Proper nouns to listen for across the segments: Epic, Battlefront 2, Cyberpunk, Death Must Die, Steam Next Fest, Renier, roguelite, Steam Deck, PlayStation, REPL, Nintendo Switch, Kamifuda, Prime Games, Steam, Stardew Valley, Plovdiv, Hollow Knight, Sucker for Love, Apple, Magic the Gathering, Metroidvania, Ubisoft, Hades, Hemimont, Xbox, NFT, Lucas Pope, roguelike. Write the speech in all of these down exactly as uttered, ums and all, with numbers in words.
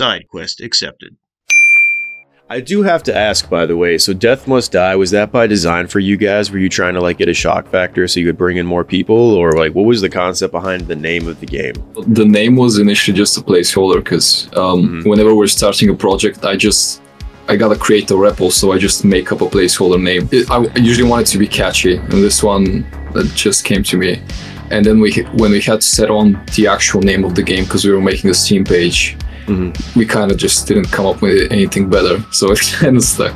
Side quest accepted. I do have to ask, by the way, so Death Must Die, was that by design for you guys? Were you trying to like get a shock factor so you could bring in more people? Or like, what was the concept behind the name of the game? The name was initially just a placeholder because um, mm-hmm. whenever we're starting a project, I just... I gotta create a R E P L, so I just make up a placeholder name. It, I usually want it to be catchy, and this one that just came to me. And then we, when we had to set on the actual name of the game, because we were making a Steam page, mm-hmm. we kind of just didn't come up with anything better, so it kind of stuck.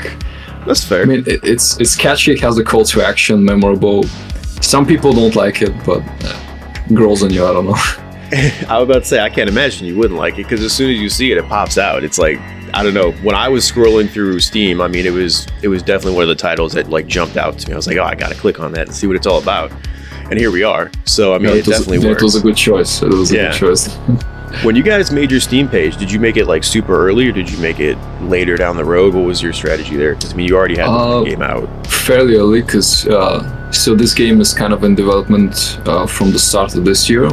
That's fair. I mean, it, it's it's catchy, it has a call to action, memorable. Some people don't like it, but uh, girls on you, I don't know. I was about to say, I can't imagine you wouldn't like it, because as soon as you see it, it pops out. It's like, I don't know, when I was scrolling through Steam, I mean, it was it was definitely one of the titles that like jumped out to me. I was like, oh, I gotta click on that and see what it's all about. And here we are. So, I mean, yeah, it, it definitely was, worked. It was a good choice. It was yeah. a good choice. When you guys made your Steam page, did you make it like super early or did you make it later down the road? What was your strategy there? Because, I mean, you already had uh, the game out. Fairly early, because uh, so this game is kind of in development uh, from the start of this year.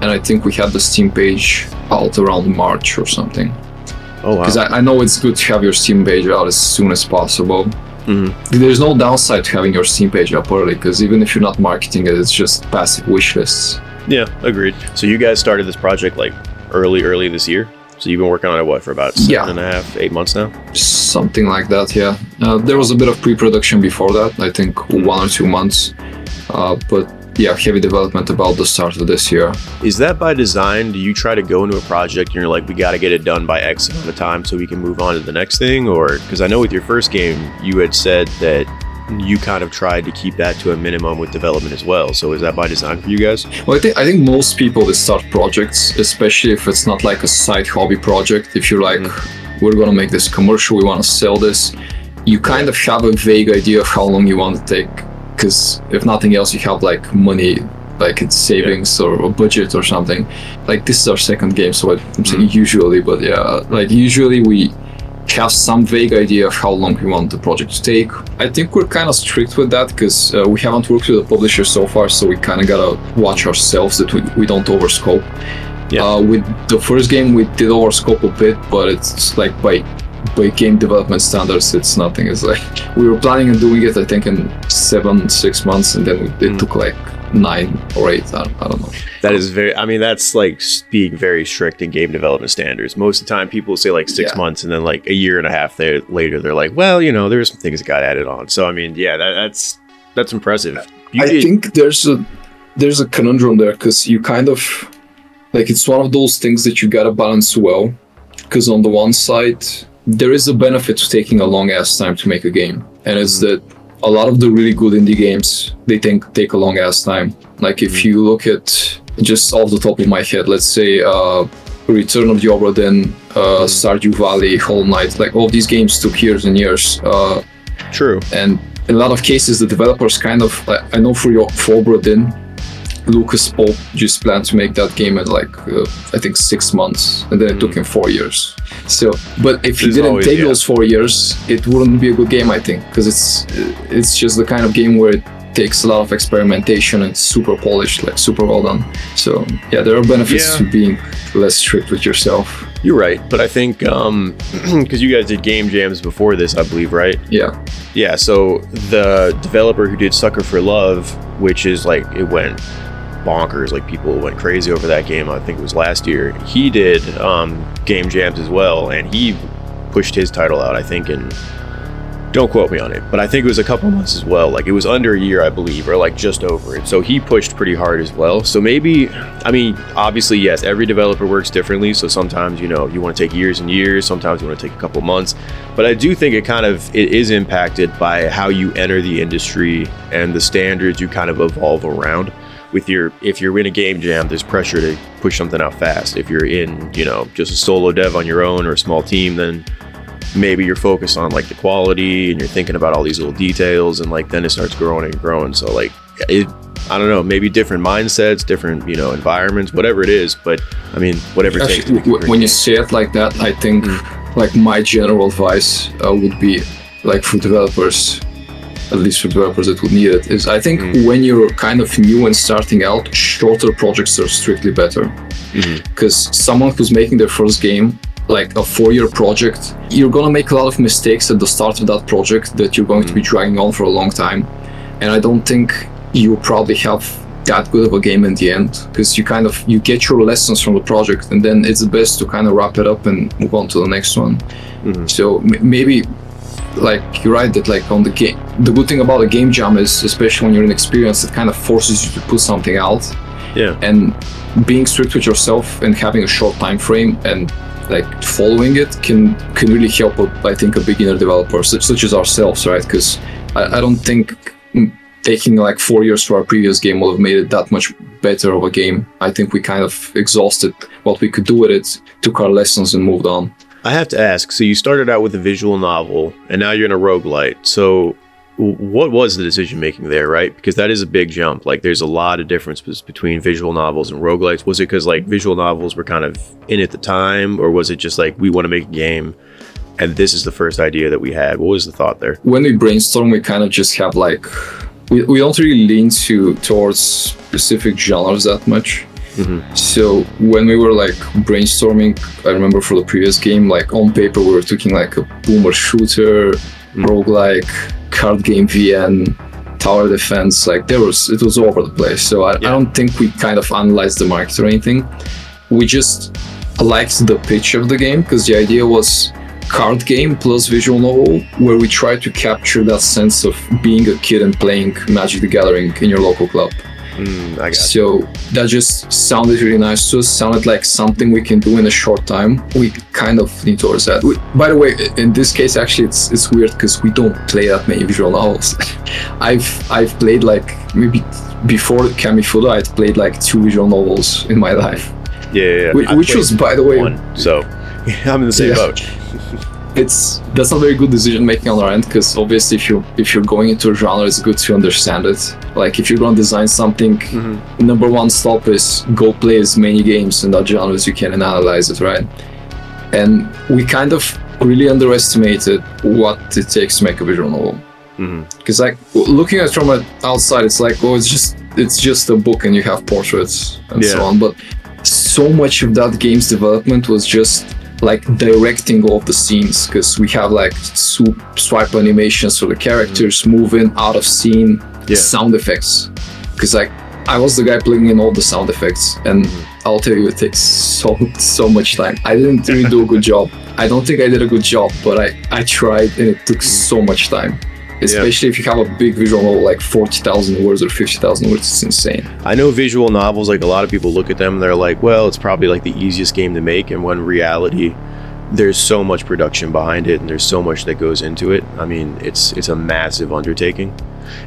And I think we had the Steam page out around March or something. Oh, wow. Because I, I know it's good to have your Steam page out as soon as possible. Mm-hmm. There's no downside to having your Steam page up early, because even if you're not marketing it, it's just passive wish lists. Yeah, agreed. So you guys started this project like early, early this year? So you've been working on it, what, for about seven yeah. and a half, eight months now? Something like that, yeah. Uh, there was a bit of pre-production before that, I think mm-hmm. one or two months. Uh, but yeah, heavy development about the start of this year. Is that by design? Do you try to go into a project and you're like, we got to get it done by X amount of time so we can move on to the next thing? Or, because I know with your first game, you had said that you kind of tried to keep that to a minimum with development as well. So is that by design for you guys? Well, I think I think most people that start projects, especially if it's not like a side hobby project, if you're like, mm-hmm. we're going to make this commercial, we want to sell this, you kind yeah. of have a vague idea of how long you want to take. Because if nothing else, you have like money, like it's savings yeah. or a budget or something. Like this is our second game, so I'm mm-hmm. saying usually, but yeah, like usually we have some vague idea of how long we want the project to take. I think we're kind of strict with that because uh, we haven't worked with a publisher so far, so we kind of gotta watch ourselves that we, we don't overscope. Yeah. Uh, with the first game, we did overscope a bit, but it's like by by game development standards, it's nothing. It's like we were planning on doing it, I think, in seven, six months, and then it mm. took like nine or eight. I don't, I don't know. That is very, I mean, that's like being very strict in game development standards. Most of the time, people say like six yeah. months, and then like a year and a half there, later, they're like, well, you know, there were some things that got added on. So, I mean, yeah, that, that's that's impressive. You I did- think there's a there's a conundrum there because you kind of like it's one of those things that you gotta balance well because on the one side, there is a benefit to taking a long ass time to make a game, and it's that a lot of the really good indie games, they think take a long ass time. Like if you look at just off the top of my head, let's say uh, Return of the Obra Dinn, uh, Stardew Valley, Hollow Knight, like all these games took years and years. Uh, True. And in a lot of cases, the developers kind of, I know for your for Obra Dinn, Lucas Pope just planned to make that game in like uh, I think six months, and then it mm-hmm. took him four years. So, but if he didn't always, take yeah. those four years, it wouldn't be a good game, I think, because it's it's just the kind of game where it takes a lot of experimentation and super polished, like super well done. So yeah, there are benefits yeah. to being less strict with yourself. You're right, but I think um because you guys did game jams before this, I believe, right? Yeah. Yeah. So the developer who did Sucker for Love, which is like it went bonkers, like people went crazy over that game, I think it was last year, he did um game jams as well, and he pushed his title out, I think, and don't quote me on it, but I think it was a couple months as well, like it was under a year, I believe, or like just over it. So he pushed pretty hard as well. So maybe, I mean, obviously, yes, every developer works differently, so sometimes, you know, you want to take years and years, sometimes you want to take a couple months, but I do think it kind of it is impacted by how you enter the industry and the standards you kind of evolve around. With your, if you're in a game jam, there's pressure to push something out fast. If you're in, you know, just a solo dev on your own or a small team, then maybe you're focused on like the quality and you're thinking about all these little details, and like then it starts growing and growing. So like it, I don't know, maybe different mindsets, different, you know, environments, whatever it is. But I mean, whatever it takes. Actually, to w- when you say it like that, I think mm-hmm. like my general advice uh, would be like for developers, at least for developers that would need it, is I think mm. when you're kind of new and starting out, shorter projects are strictly better. Because mm-hmm. someone who's making their first game, like a four-year project, you're going to make a lot of mistakes at the start of that project that you're going mm. to be dragging on for a long time. And I don't think you probably have that good of a game in the end, because you kind of, you get your lessons from the project, and then it's best to kind of wrap it up and move on to the next one. Mm-hmm. So m- maybe, like, you're right that, like, on the game, the good thing about a game jam is, especially when you're inexperienced, it kind of forces you to put something out. Yeah. And being strict with yourself and having a short time frame and like following it can can really help, I think, a beginner developer such, such as ourselves, right? Because I, I don't think taking like four years for our previous game will have made it that much better of a game. I think we kind of exhausted what we could do with it, took our lessons and moved on. I have to ask, so you started out with a visual novel and now you're in a roguelite. So what was the decision making there, right? Because that is a big jump. Like, there's a lot of differences between visual novels and roguelites. Was it because like visual novels were kind of in at the time, or was it just like, we want to make a game and this is the first idea that we had? What was the thought there? When we brainstorm, we kind of just have like, we, we don't really lean to towards specific genres that much. Mm-hmm. So when we were like brainstorming, I remember for the previous game, like on paper, we were taking like a boomer shooter, mm-hmm. roguelike, card game V N, tower defense, like there was, it was all over the place. So I, yeah. I don't think we kind of analyzed the market or anything. We just liked the pitch of the game, because the idea was card game plus visual novel, where we try to capture that sense of being a kid and playing Magic the Gathering in your local club. Mm, I got so it. That just sounded really nice to us, sounded like something we can do in a short time. We kind of lean towards that. We, by the way, in this case, actually, it's it's weird because we don't play that many visual novels. I've I've played like, maybe before Kamifuda, I'd played like two visual novels in my life. Yeah, yeah, yeah. Which, which was, by the way, one, so I'm in the same yeah. boat. It's that's not very good decision making on our end, because obviously if you if you're going into a genre, it's good to understand it. Like, if you're going to design something, mm-hmm. number one stop is go play as many games in that genre as you can and analyze it, right? And we kind of really underestimated what it takes to make a visual novel, because mm-hmm. like looking at it from outside, it's like, oh, it's just it's just a book and you have portraits and yeah. so on. But so much of that game's development was just like directing all the scenes, because we have like swoop, swipe animations for the characters, mm-hmm. moving out of scene, yeah. sound effects. Because like I was the guy playing in all the sound effects, and mm-hmm. I'll tell you, it takes so so much time. I didn't really do a good job. I don't think I did a good job, but I, I tried, and it took so much time. Especially yeah. if you have a big visual novel, like forty thousand words or fifty thousand words, it's insane. I know visual novels, like a lot of people look at them and they're like, well, it's probably like the easiest game to make. And when reality, there's so much production behind it and there's so much that goes into it. I mean, it's it's a massive undertaking.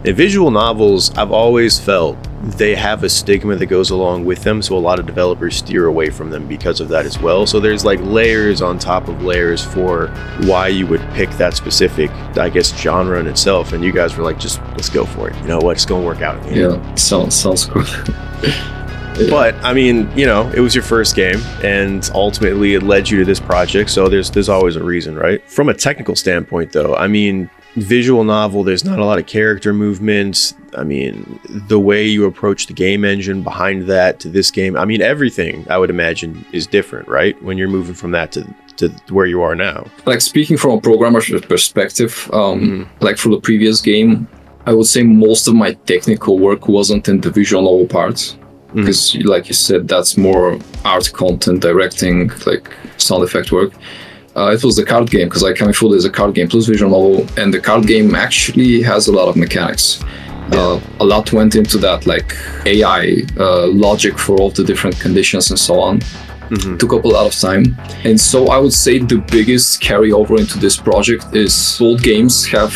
And visual novels, I've always felt they have a stigma that goes along with them. So a lot of developers steer away from them because of that as well. So there's like layers on top of layers for why you would pick that specific, I guess, genre in itself. And you guys were like, just let's go for it. You know what? It's going to work out. You know? Yeah, sounds, sounds cool. Yeah. But I mean, you know, it was your first game and ultimately it led you to this project. So there's there's always a reason, right? From a technical standpoint, though, I mean, visual novel, there's not a lot of character movements. I mean, the way you approach the game engine behind that to this game, I mean, everything I would imagine is different, right? When you're moving from that to to where you are now. Like, speaking from a programmer's perspective, um, mm-hmm. like for the previous game, I would say most of my technical work wasn't in the visual novel parts. Because mm-hmm. like you said, that's more art content, directing, like sound effect work. Uh, it was the card game, because like Kamifuda is a card game plus visual novel, and the card game actually has a lot of mechanics. Yeah. Uh, a lot went into that, like A I, uh, logic for all the different conditions and so on. Mm-hmm. Took up a lot of time. And so I would say the biggest carryover into this project is old games have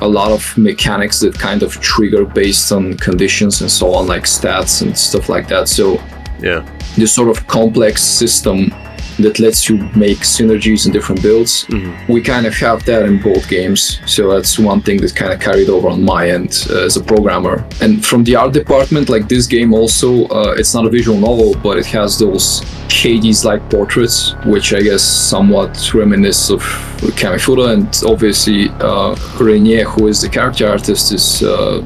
a lot of mechanics that kind of trigger based on conditions and so on, like stats and stuff like that. So yeah, this sort of complex system that lets you make synergies in different builds. Mm-hmm. We kind of have that in both games. So that's one thing that kind of carried over on my end uh, as a programmer. And from the art department, like this game also, uh, it's not a visual novel, but it has those Hades-like portraits, which I guess somewhat reminisce of Kamifuda. And obviously, uh, Renier, who is the character artist, is uh,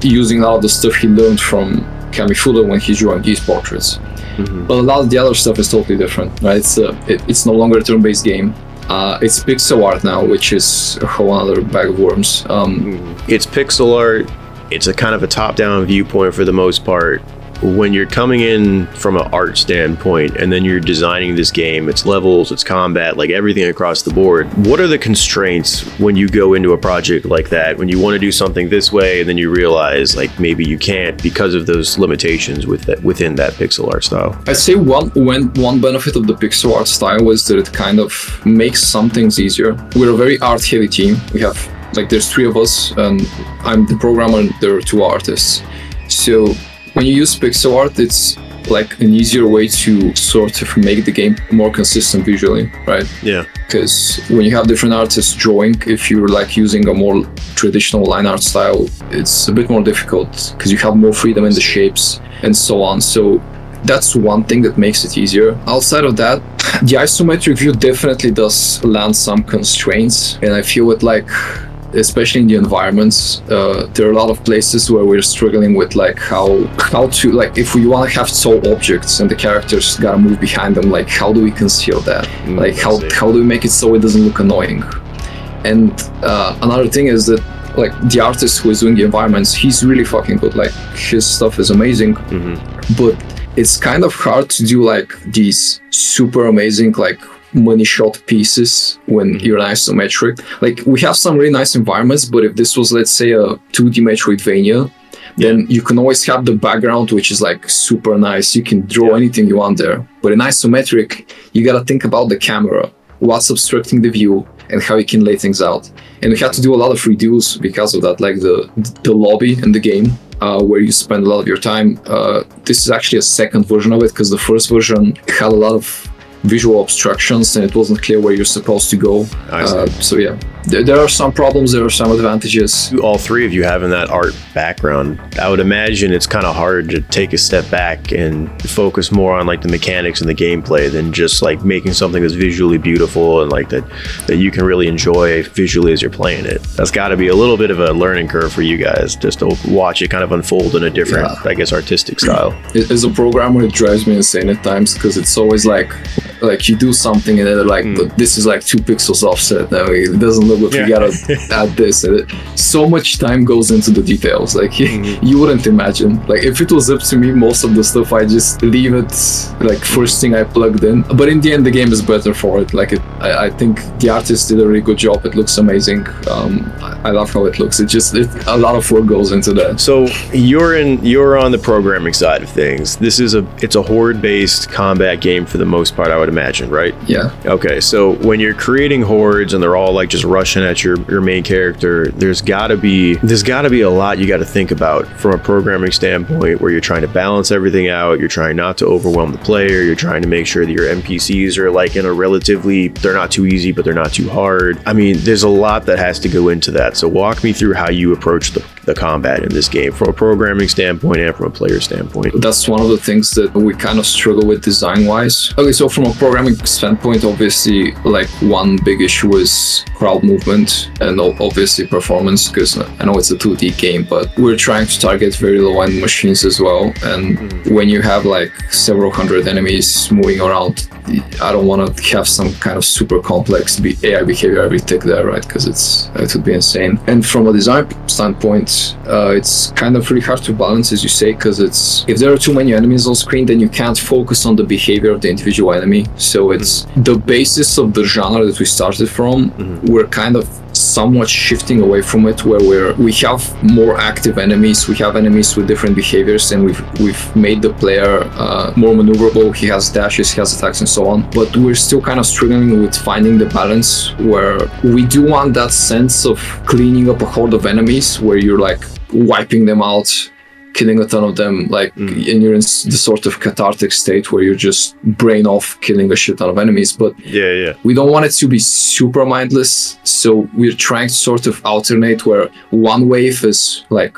using a lot of the stuff he learned from Kamifuda when he joined these portraits. Mm-hmm. But a lot of the other stuff is totally different, right? It's uh, it, it's no longer a turn-based game. Uh, it's pixel art now, which is a whole other bag of worms. Um, it's pixel art. It's a kind of a top-down viewpoint for the most part. When you're coming in from an art standpoint and then you're designing this game, its levels, its combat, like everything across the board, what are the constraints when you go into a project like that? When you want to do something this way and then you realize like maybe you can't because of those limitations with that, within that pixel art style? I'd say one, when, one benefit of the pixel art style is that it kind of makes some things easier. We're a very art-heavy team. We have, like there's three of us and I'm the programmer and there are two artists. So when you use pixel art, it's like an easier way to sort of make the game more consistent visually, right? Yeah. Because when you have different artists drawing, if you're like using a more traditional line art style, it's a bit more difficult because you have more freedom in the shapes and so on. So that's one thing that makes it easier. Outside of that, the isometric view definitely does land some constraints, and I feel it like, especially in the environments, uh, there are a lot of places where we're struggling with like how how to, like if we want to have solid objects and the characters gotta move behind them, like how do we conceal that? Mm, like how how do we make it so it doesn't look annoying? And uh, another thing is that like the artist who is doing the environments, he's really fucking good. Like his stuff is amazing, mm-hmm. but it's kind of hard to do like these super amazing like money shot pieces when you're isometric. Like we have some really nice environments, but if this was, let's say, a two D Metroidvania, then yeah. you can always have the background, which is like super nice. You can draw yeah. anything you want there. But in isometric, you gotta think about the camera, what's obstructing the view, and how you can lay things out. And we had to do a lot of redos because of that, like the the lobby in the game, uh, where you spend a lot of your time. Uh, this is actually a second version of it because the first version had a lot of visual obstructions and it wasn't clear where you're supposed to go. Uh, so yeah, there, there are some problems, there are some advantages. All three of you having that art background, I would imagine it's kind of hard to take a step back and focus more on like the mechanics and the gameplay than just like making something that's visually beautiful and like that that you can really enjoy visually as you're playing it. That's got to be a little bit of a learning curve for you guys just to watch it kind of unfold in a different, yeah. I guess, artistic style. As a programmer, it drives me insane at times because it's always like, like you do something and then they're like, mm. but this is like two pixels offset. I mean, it doesn't look good. Yeah. We gotta add this. And it, so much time goes into the details. Like mm. you wouldn't imagine. Like if it was up to me, most of the stuff I just leave it like first thing I plugged in. But in the end, the game is better for it. Like it, I, I think the artist did a really good job. It looks amazing. Um, I, I love how it looks. It just it, a lot of work goes into that. So you're in. You're on the programming side of things. This is a. It's a horde-based combat game for the most part, I would imagine, right? Yeah. Okay, so when you're creating hordes and they're all like just rushing at your, your main character, there's gotta be there's gotta be a lot you gotta think about from a programming standpoint where you're trying to balance everything out, you're trying not to overwhelm the player, you're trying to make sure that your N P Cs are like in a relatively, they're not too easy, but they're not too hard. I mean, there's a lot that has to go into that. So walk me through how you approach the, the combat in this game from a programming standpoint and from a player standpoint. That's one of the things that we kind of struggle with design-wise. Okay, so from a programming standpoint, obviously, like one big issue is crowd movement and obviously performance, because I know it's a two D game, but we're trying to target very low-end machines as well. And mm. when you have like several hundred enemies moving around, I don't want to have some kind of super complex A I behavior every tick there, right? Because it's it would be insane. And from a design standpoint, uh, it's kind of really hard to balance, as you say, because it's if there are too many enemies on screen, then you can't focus on the behavior of the individual enemy. So it's the basis of the genre that we started from. Mm-hmm. We're kind of somewhat shifting away from it, where we're we have more active enemies, we have enemies with different behaviors, and we've we've made the player uh, more maneuverable. He has dashes, he has attacks, and so on. But we're still kind of struggling with finding the balance, where we do want that sense of cleaning up a horde of enemies, where you're like wiping them out, killing a ton of them, like, mm. and you're in the sort of cathartic state where you're just brain off killing a shit ton of enemies. But yeah, yeah, we don't want it to be super mindless, so we're trying to sort of alternate where one wave is like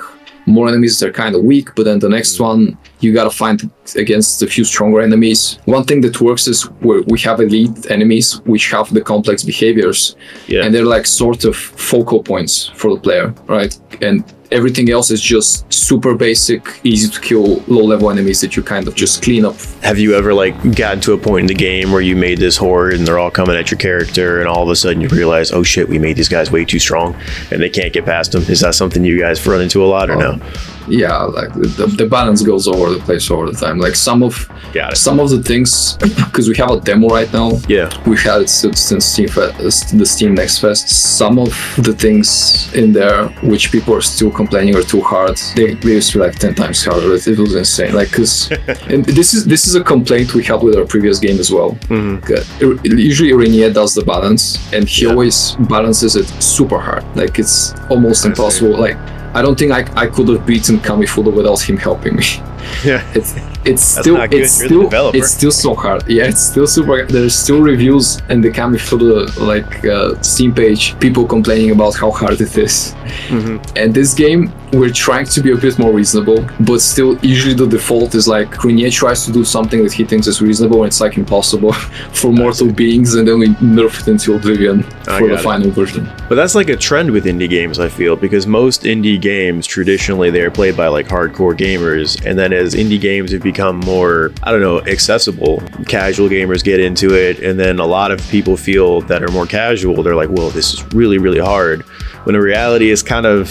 more enemies, they're kind of weak, but then the next mm. one you gotta find against a few stronger enemies. One thing that works is where we have elite enemies which have the complex behaviors, yeah. and they're like sort of focal points for the player, right? And everything else is just super basic, easy to kill, low level enemies that you kind of just clean up. Have you ever like gotten to a point in the game where you made this horde and they're all coming at your character and all of a sudden you realize, oh shit, we made these guys way too strong and they can't get past them? Is that something you guys run into a lot or um, no? Yeah, like the, the balance goes over the place all the time. Like some of some of the things, because we have a demo right now. Yeah, we've had it since Steam Fest, the Steam Next Fest. Some of the things in there which people are still complaining are too hard. They used to be like ten times harder. It was insane. Like, cause and this is this is a complaint we had with our previous game as well. Mm-hmm. Usually Renier does the balance, and he yeah. always balances it super hard. Like it's almost That's impossible. Insane. Like. I don't think I, I could have beaten Kamifuda without him helping me. Yeah, it's it's still it's still it's still so hard. Yeah, it's still super. There's still reviews in the Kamifuda like uh, Steam page, people complaining about how hard it is. Mm-hmm. And this game, we're trying to be a bit more reasonable, but still usually the default is like Renier tries to do something that he thinks is reasonable, and it's like impossible for mortal okay. beings, and then we nerf it into oblivion I for the it. final version. But that's like a trend with indie games, I feel, because most indie games traditionally they are played by like hardcore gamers, and then as indie games have become more, I don't know, accessible, casual gamers get into it, and then a lot of people feel that are more casual, they're like, well, this is really, really hard, when in reality it's kind of,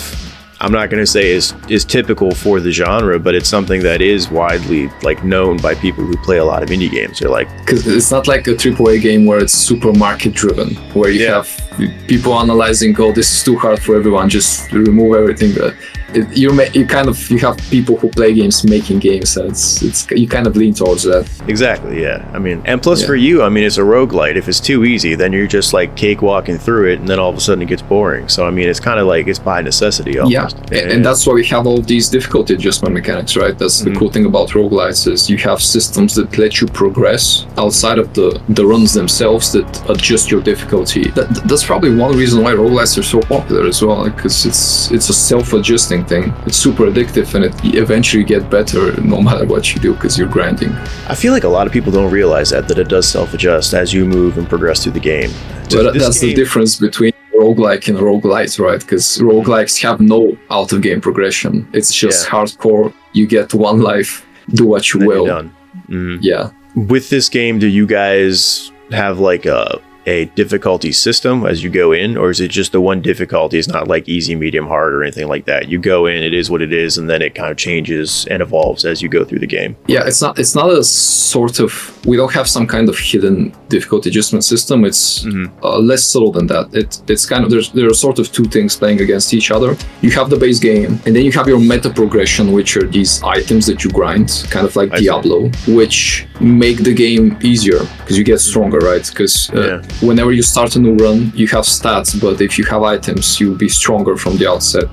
I'm not going to say is is typical for the genre, but it's something that is widely like known by people who play a lot of indie games. They're like, because it's not like a triple A game where it's super market driven, where you yeah. have people analyzing, oh, this is too hard for everyone, just remove everything. But it, you ma- you kind of you have people who play games making games, so it's it's you kind of lean towards that. Exactly, yeah. I mean, and plus yeah. for you, I mean, it's a roguelite. If it's too easy, then you're just like cakewalking through it, and then all of a sudden it gets boring. So I mean, it's kind of like it's by necessity almost. Yeah. And, and, and that's why we have all these difficulty adjustment mechanics, right? That's mm-hmm. the cool thing about roguelites, is you have systems that let you progress outside of the, the runs themselves that adjust your difficulty. That, that's probably one reason why roguelites are so popular as well, because it's it's a self-adjusting thing. It's super addictive, and it you eventually get better no matter what you do, because you're grinding. I feel like a lot of people don't realize that, that it does self-adjust as you move and progress through the game. So but that's game- the difference between roguelike and roguelites, right? Because roguelikes have no out-of-game progression. It's just yeah. hardcore. You get one life, do what you then will. Done. Mm-hmm. Yeah. With this game, do you guys have like a a difficulty system as you go in, or is it just the one difficulty? It's not like easy, medium, hard, or anything like that. You go in, it is what it is, and then it kind of changes and evolves as you go through the game. Yeah, it's not it's not a sort of, we don't have some kind of hidden difficulty adjustment system. It's mm-hmm. uh, less subtle than that. It it's kind of there's there are sort of two things playing against each other. You have the base game, and then you have your meta progression, which are these items that you grind, kind of like I Diablo, see. which make the game easier because you get stronger, right? Because uh, yeah. whenever you start a new run, you have stats, but if you have items, you'll be stronger from the outset.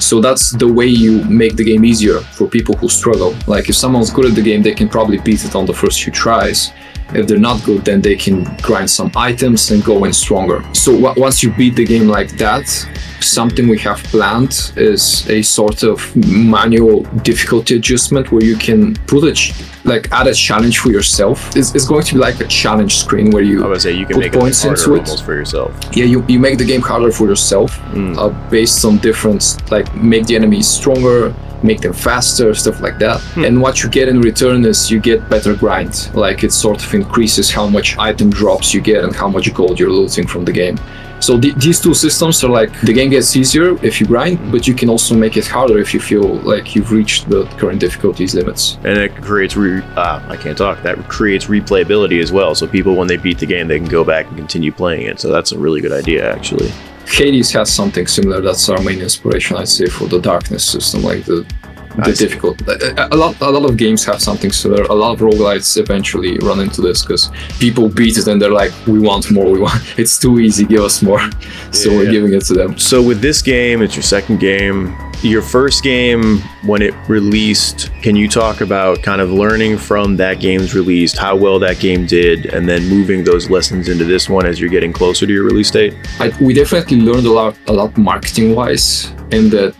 So that's the way you make the game easier for people who struggle. Like if someone's good at the game, they can probably beat it on the first few tries. If they're not good, then they can grind some items and go in stronger. So w- once you beat the game like that, something we have planned is a sort of manual difficulty adjustment where you can put a ch- like add a challenge for yourself. It's, it's going to be like a challenge screen where you, I would say you can put make points it into it for yourself. Yeah, you, you make the game harder for yourself mm. uh, based on different, like make the enemies stronger, make them faster, stuff like that. Hmm. And what you get in return is you get better grind. Like it sort of increases how much item drops you get and how much gold you're looting from the game. So th- these two systems are like, the game gets easier if you grind, but you can also make it harder if you feel like you've reached the current difficulties limits. And it creates, re- ah, I can't talk, that creates replayability as well. So people, when they beat the game, they can go back and continue playing it. So that's a really good idea, actually. Hades has something similar. That's our main inspiration, I'd say, for the darkness system, like the the difficult. A, a lot a lot of games have something similar. A lot of roguelites eventually run into this because people beat it and they're like, we want more, we want it's too easy, give us more. So yeah, we're yeah. giving it to them. So with this game, it's your second game. Your first game, when it released, can you talk about kind of learning from that game's release, how well that game did, and then moving those lessons into this one as you're getting closer to your release date? I, we definitely learned a lot, a lot marketing-wise, in that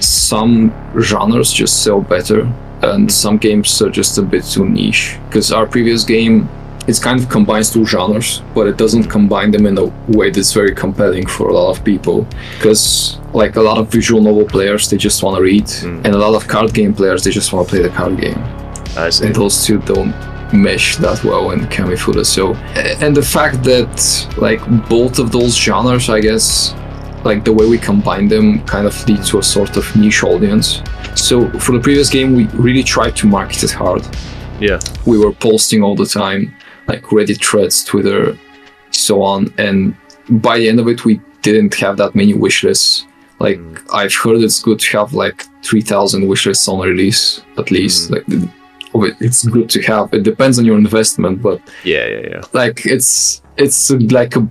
some genres just sell better, and some games are just a bit too niche. Because our previous game, it kind of combines two genres, but it doesn't combine them in a way that's very compelling for a lot of people. Because like a lot of visual novel players, they just want to read, mm. and a lot of card game players, they just want to play the card game. I see. And those two don't mesh that well in Kamifuda. So, and the fact that like both of those genres, I guess, like the way we combine them kind of leads to a sort of niche audience. So for the previous game, we really tried to market it hard. Yeah. We were posting all the time, like Reddit threads, Twitter, so on. And by the end of it, we didn't have that many wish lists. Like mm. I've heard it's good to have like three thousand wish lists on release, at least. Mm. Like the, it's good to have. It depends on your investment, but yeah, yeah, yeah. Like it's it's like a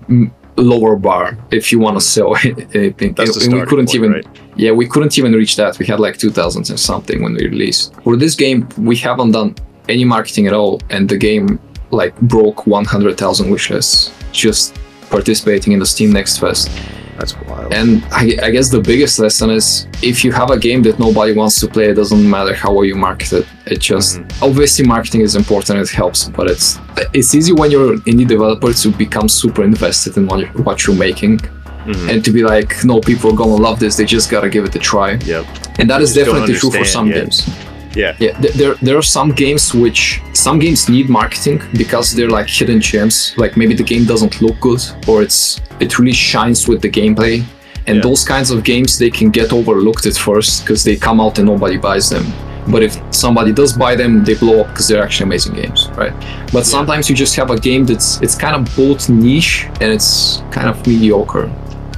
lower bar if you want to sell anything. That's and, and we couldn't point, even, right? yeah, we couldn't even reach that. We had like two thousand and something when we released. For this game, we haven't done any marketing at all, and the game like broke one hundred thousand wishlists just participating in the Steam Next Fest. That's wild. And I, I guess the biggest lesson is if you have a game that nobody wants to play, it doesn't matter how well you market it. It just mm-hmm. obviously marketing is important, it helps, but it's it's easy when you're an indie developer to become super invested in what you're making mm-hmm. and to be like, no, people are gonna love this, they just gotta give it a try. Yep. And that you is definitely true for some yeah. games. Yeah. Yeah. There there are some games which some games need marketing because they're like hidden gems. Like maybe the game doesn't look good or it's it really shines with the gameplay. And yeah. those kinds of games, they can get overlooked at first because they come out and nobody buys them. But if somebody does buy them, they blow up because they're actually amazing games, right? But yeah. sometimes you just have a game that's it's kind of both niche and it's kind of mediocre.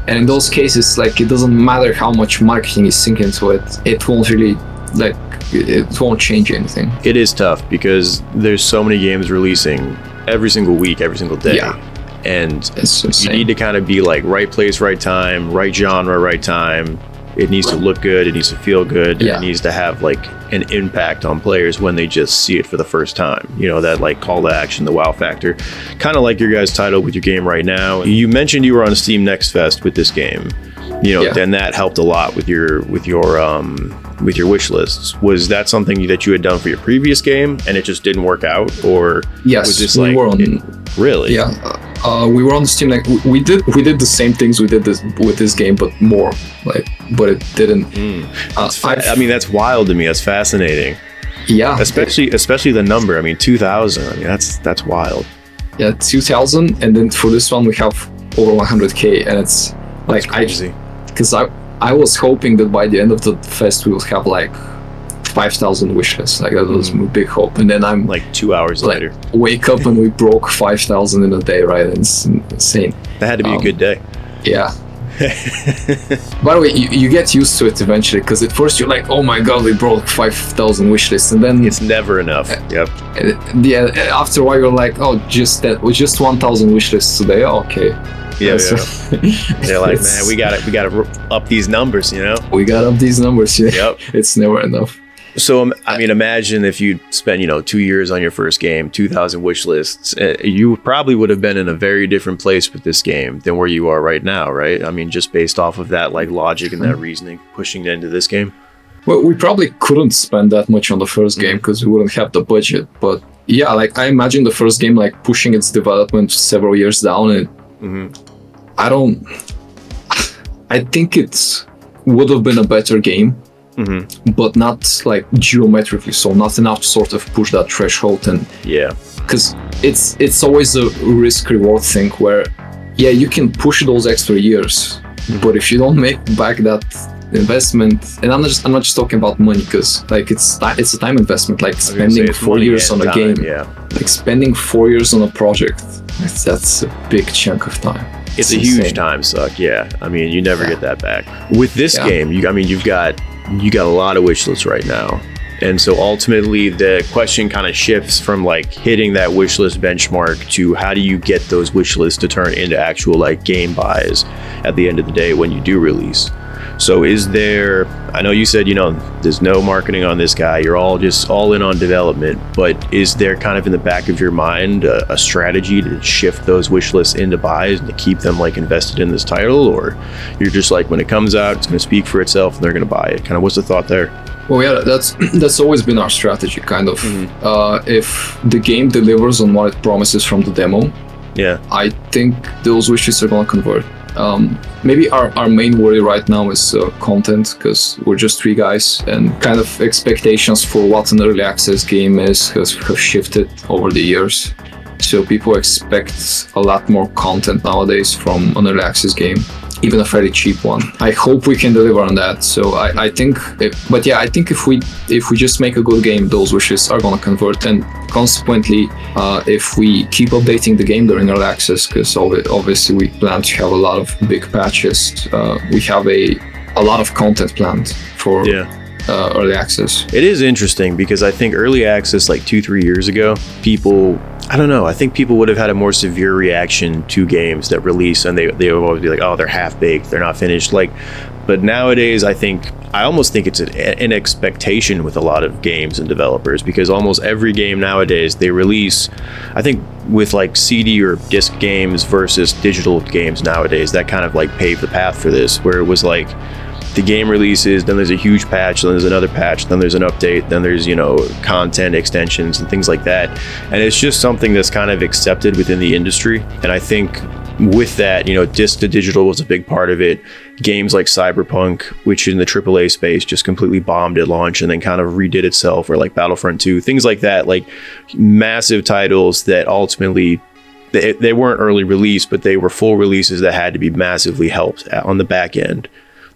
And in those cases, like it doesn't matter how much marketing is sink into it, it won't really like it won't change anything. It is tough because there's so many games releasing every single week, every single day. Yeah. And you need to kind of be like right place, right time, right genre, right time. It needs to look good. It needs to feel good. Yeah. It needs to have like an impact on players when they just see it for the first time. You know, that like call to action, the wow factor, kind of like your guys' title with your game right now. You mentioned you were on Steam Next Fest with this game. You know, yeah. and that helped a lot with your with your um, with your wish lists. Was that something that you had done for your previous game and it just didn't work out, or yes, was this we like were on, it, really? Yeah, uh, we were on the Steam. Like we, we did, we did the same things we did this, with this game, but more. Like, but it didn't. Mm. Uh, fa- I mean, that's wild to me. That's fascinating. Yeah, especially especially the number. I mean, two thousand. I mean, that's that's wild. Yeah, two thousand, and then for this one we have over one hundred k, and it's like that's crazy. I. Because I, I was hoping that by the end of the fest we would have like five thousand wishlists. Like that was mm. my big hope. And then I'm like two hours like, later, wake up and we broke five thousand in a day, right? It's insane. That had to be um, a good day. Yeah. By the way, you, you get used to it eventually because at first you're like, oh my god, we broke five thousand wishlists, and then it's never enough. Uh, yep. Uh, yeah. After a while you're like, oh, just that was just one thousand wishlists today. Okay. Yeah, yeah. They're like, man, we gotta, we gotta up these numbers, you know? We gotta up these numbers, yeah. Yep. It's never enough. So, um, I mean, imagine if you spent, you know, two years on your first game, two thousand wish lists, uh, you probably would have been in a very different place with this game than where you are right now, right? I mean, just based off of that, like, logic and that reasoning, pushing it into this game. Well, we probably couldn't spend that much on the first game because we wouldn't have the budget. But, yeah, like, I imagine the first game, like, pushing its development several years down and Mm-hmm. I don't. I think it would have been a better game, mm-hmm. but not like geometrically so, not enough to sort of push that threshold. And yeah, because it's it's always a risk reward thing where, yeah, you can push those extra years, mm-hmm. but if you don't make back that investment, and I'm not just I'm not just talking about money, because like it's it's a time investment, like spending four years on a time, game, yeah. like spending four years on a project. It's, that's a big chunk of time. It's, it's a insane. Huge time suck. Yeah, I mean, you never yeah. get that back. With this yeah. game, you, I mean, you've got you got a lot of wish lists right now, and so ultimately the question kind of shifts from like hitting that wish list benchmark to how do you get those wish lists to turn into actual like game buys at the end of the day when you do release. So is there, I know you said, you know, there's no marketing on this guy, you're all just all in on development, but is there kind of in the back of your mind a, a strategy to shift those wish lists into buys and to keep them like invested in this title? Or you're just like, when it comes out, it's going to speak for itself and they're going to buy it? Kind of what's the thought there? Well, yeah, that's that's always been our strategy, kind of. Mm-hmm. Uh, if the game delivers on what it promises from the demo, yeah, I think those wishes are gonna convert. Um, maybe our, our main worry right now is uh, content, because we're just three guys, and kind of expectations for what an early access game is has have shifted over the years. So people expect a lot more content nowadays from an early access game, even a fairly cheap one. I hope we can deliver on that. So I, I think, if, but yeah, I think if we if we just make a good game, those wishes are gonna convert, and consequently, uh, if we keep updating the game during early access, because obviously we plan to have a lot of big patches. Uh, we have a a lot of content planned for yeah. uh, early access. It is interesting because I think early access, like two three years ago, people. I don't know. I think people would have had a more severe reaction to games that release, and they they would always be like, "Oh, they're half baked. They're not finished." Like, but nowadays, I think I almost think it's an, an expectation with a lot of games and developers, because almost every game nowadays they release. I think with like C D or disc games versus digital games nowadays, that kind of like paved the path for this, where it was like. The game releases, then there's a huge patch, then there's another patch, then there's an update, then there's, you know, content extensions and things like that. And it's just something that's kind of accepted within the industry. And I think with that, you know, disc to digital was a big part of it. Games like Cyberpunk, which in the triple A space just completely bombed at launch and then kind of redid itself, or like Battlefront two, things like that, like massive titles that ultimately they, they weren't early release, but they were full releases that had to be massively helped on the back end.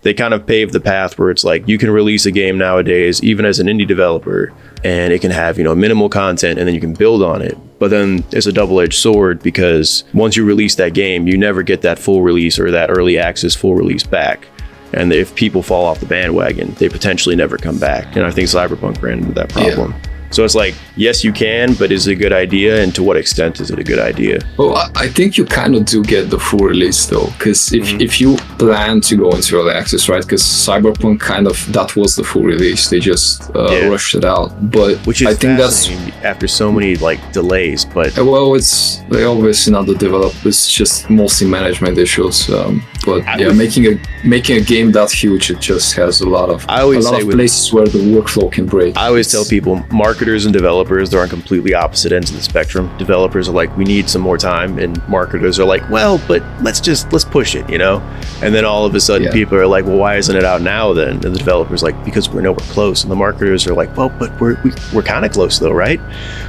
They kind of paved the path where it's like you can release a game nowadays, even as an indie developer, and it can have, you know, minimal content, and then you can build on it. But then it's a double-edged sword, because once you release that game, you never get that full release or that early access full release back. And if people fall off the bandwagon, they potentially never come back. And I think Cyberpunk ran into that problem. Yeah. So it's like, yes, you can, but is it a good idea? And to what extent is it a good idea? Well, I think you kind of do get the full release, though, because if, mm-hmm. if you plan to go into early access, right? Because Cyberpunk kind of, that was the full release. They just uh, yeah. rushed it out. But Which is I think that's after so many like delays. But well, it's they obviously not the developers. It's just mostly management issues. Um, but I yeah, would... making a making a game that huge, it just has a lot of I always a lot of places where the workflow can break. I always it's, tell people, Mark. Marketers and developers, they're on completely opposite ends of the spectrum. Developers are like, we need some more time, and marketers are like, well, but let's just let's push it, you know. And then all of a sudden, yeah. people are like, well, why isn't it out now then? And the developers are like, because we're nowhere close. And the marketers are like, well, but we're we, we're kind of close though, right?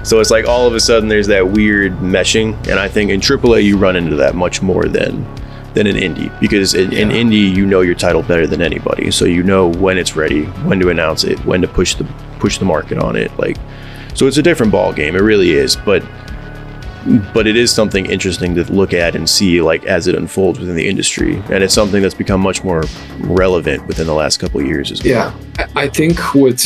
So it's like all of a sudden there's that weird meshing, and I think in triple A you run into that much more than than an indie, because in, yeah. in indie you know your title better than anybody, so you know when it's ready, when to announce it, when to push the push the market on it, like, so it's a different ball game, it really is, but but it is something interesting to look at and see, like, as it unfolds within the industry. And it's something that's become much more relevant within the last couple of years as well. Yeah, I think with,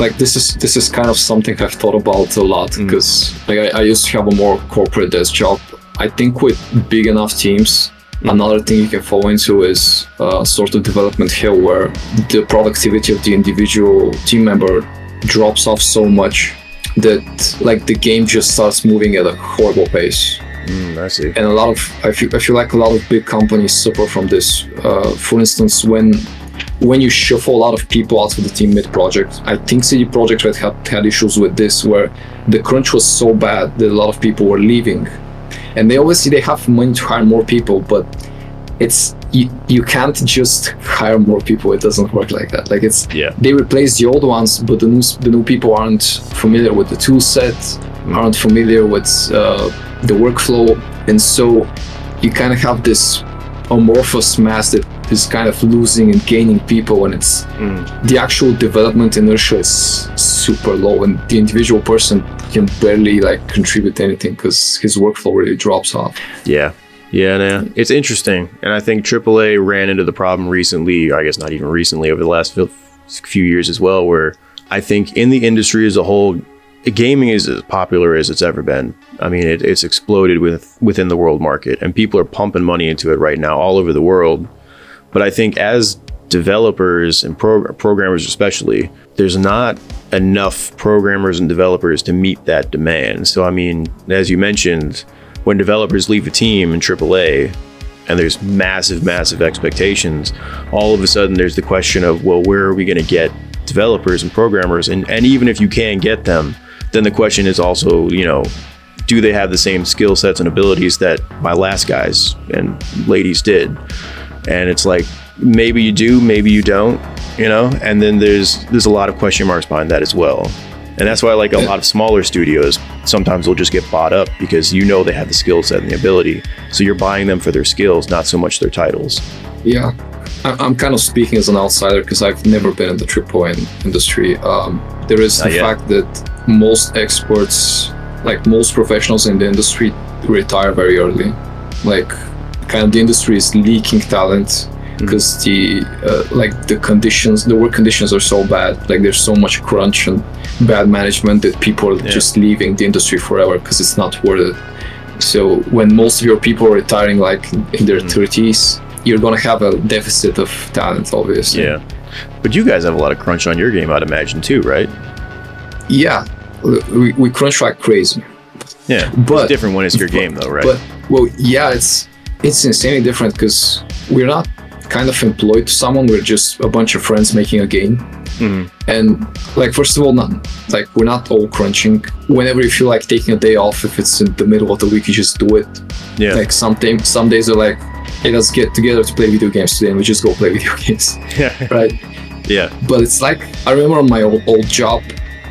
like, this is this is kind of something I've thought about a lot, because mm. like I, I used to have a more corporate desk job. I think with big enough teams, another thing you can fall into is uh, sort of development hell, where the productivity of the individual team member drops off so much that, like, the game just starts moving at a horrible pace. Mm, I see. And a lot of I feel I feel like a lot of big companies suffer from this. Uh, for instance, when when you shuffle a lot of people out of the team mid-project, I think C D Projekt Red had, had issues with this, where the crunch was so bad that a lot of people were leaving. And they obviously they have money to hire more people, but it's you, you can't just hire more people. It doesn't work like that. Like it's yeah. they replace the old ones, but the new the new people aren't familiar with the tool set, mm. aren't familiar with uh, the workflow, and so you kind of have this amorphous mass that is kind of losing and gaining people, and it's mm. the actual development inertia is super low, and the individual person can barely like contribute anything because his workflow really drops off. Yeah, yeah, nah. It's interesting, and I think triple A ran into the problem recently. I guess not even recently, over the last few years as well, where I think in the industry as a whole, gaming is as popular as it's ever been. I mean, it, it's exploded with within the world market, and people are pumping money into it right now all over the world. But I think as developers and pro- programmers especially, there's not enough programmers and developers to meet that demand. So, I mean, as you mentioned, when developers leave a team in triple A and there's massive, massive expectations, all of a sudden there's the question of, well, where are we going to get developers and programmers, and, and even if you can get them, then the question is also, you know, do they have the same skill sets and abilities that my last guys and ladies did? And it's like, maybe you do, maybe you don't, you know? And then there's there's a lot of question marks behind that as well. And that's why, like, a lot of smaller studios sometimes will just get bought up, because you know they have the skill set and the ability. So you're buying them for their skills, not so much their titles. Yeah, I'm kind of speaking as an outsider because I've never been in the triple A industry. Um, there is not the yet. fact that most experts, like most professionals in the industry, retire very early. Like, kind of the industry is leaking talent, because the uh, like the conditions, the work conditions are so bad. Like, there's so much crunch and bad management that people are yeah. just leaving the industry forever because it's not worth it. So when most of your people are retiring, like in their thirties, you're gonna have a deficit of talent, obviously. Yeah, but you guys have a lot of crunch on your game, I'd imagine too, right? Yeah, we we crunch like crazy. Yeah, but it's different when it's your but, game, though, right? But well, yeah, it's it's insanely different because we're not kind of employed to someone. We're just a bunch of friends making a game. Mm. And like, first of all, none. Like, we're not all crunching. Whenever you feel like taking a day off, if it's in the middle of the week, you just do it. Yeah. Like some day, some days are like, hey, let's get together to play video games today, and we just go play video games. Yeah. Right? Yeah. But it's like, I remember my old, old job,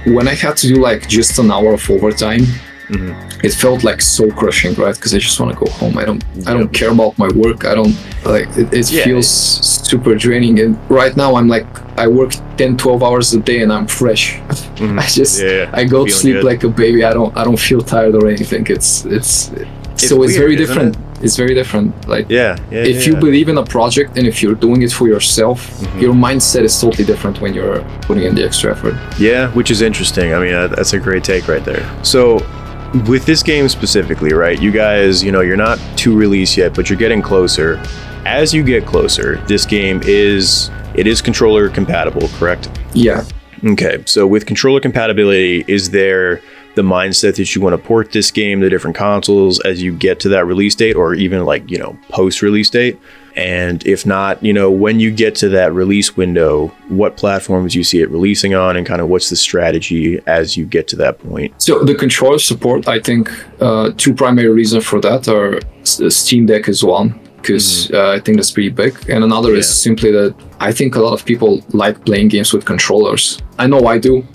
when I had to do like just an hour of overtime, mm-hmm. it felt like soul crushing, right? Because I just want to go home. I don't, I don't care about my work. I don't like it. It yeah, feels it's... super draining. And right now, I'm like, I work ten, twelve hours a day, and I'm fresh. Mm-hmm. I just, yeah, I go to sleep good. like a baby. I don't, I don't feel tired or anything. It's, it's, it's so weird, it's very different. It? It's very different. Like, yeah, yeah if yeah. you believe in a project and if you're doing it for yourself, mm-hmm. your mindset is totally different when you're putting in the extra effort. Yeah, which is interesting. I mean, that's a great take right there. So. With this game specifically, right, you guys, you know, you're not to release yet, but you're getting closer. As you get closer, this game is, it is controller compatible, correct? Yeah. Okay, so with controller compatibility, is there the mindset that you want to port this game to different consoles as you get to that release date, or even like, you know, post-release date? And if not, you know, when you get to that release window, what platforms you see it releasing on, and kind of what's the strategy as you get to that point? So the controller support, I think uh, two primary reasons for that are Steam Deck is one, because mm-hmm. uh, I think that's pretty big. And another yeah. is simply that I think a lot of people like playing games with controllers. I know I do.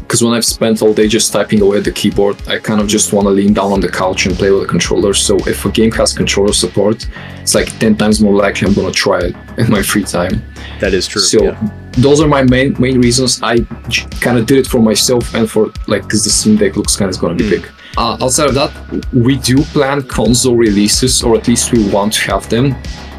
Because when I've spent all day just typing away at the keyboard, I kind of just want to lean down on the couch and play with a controller. So if a game has controller support, it's like ten times more likely I'm going to try it in my free time. That is true. So yeah. those are my main main reasons. I kind of did it for myself and for like, because the Steam Deck looks kind of going to be mm. big. Uh, outside of that, we do plan console releases, or at least we want to have them.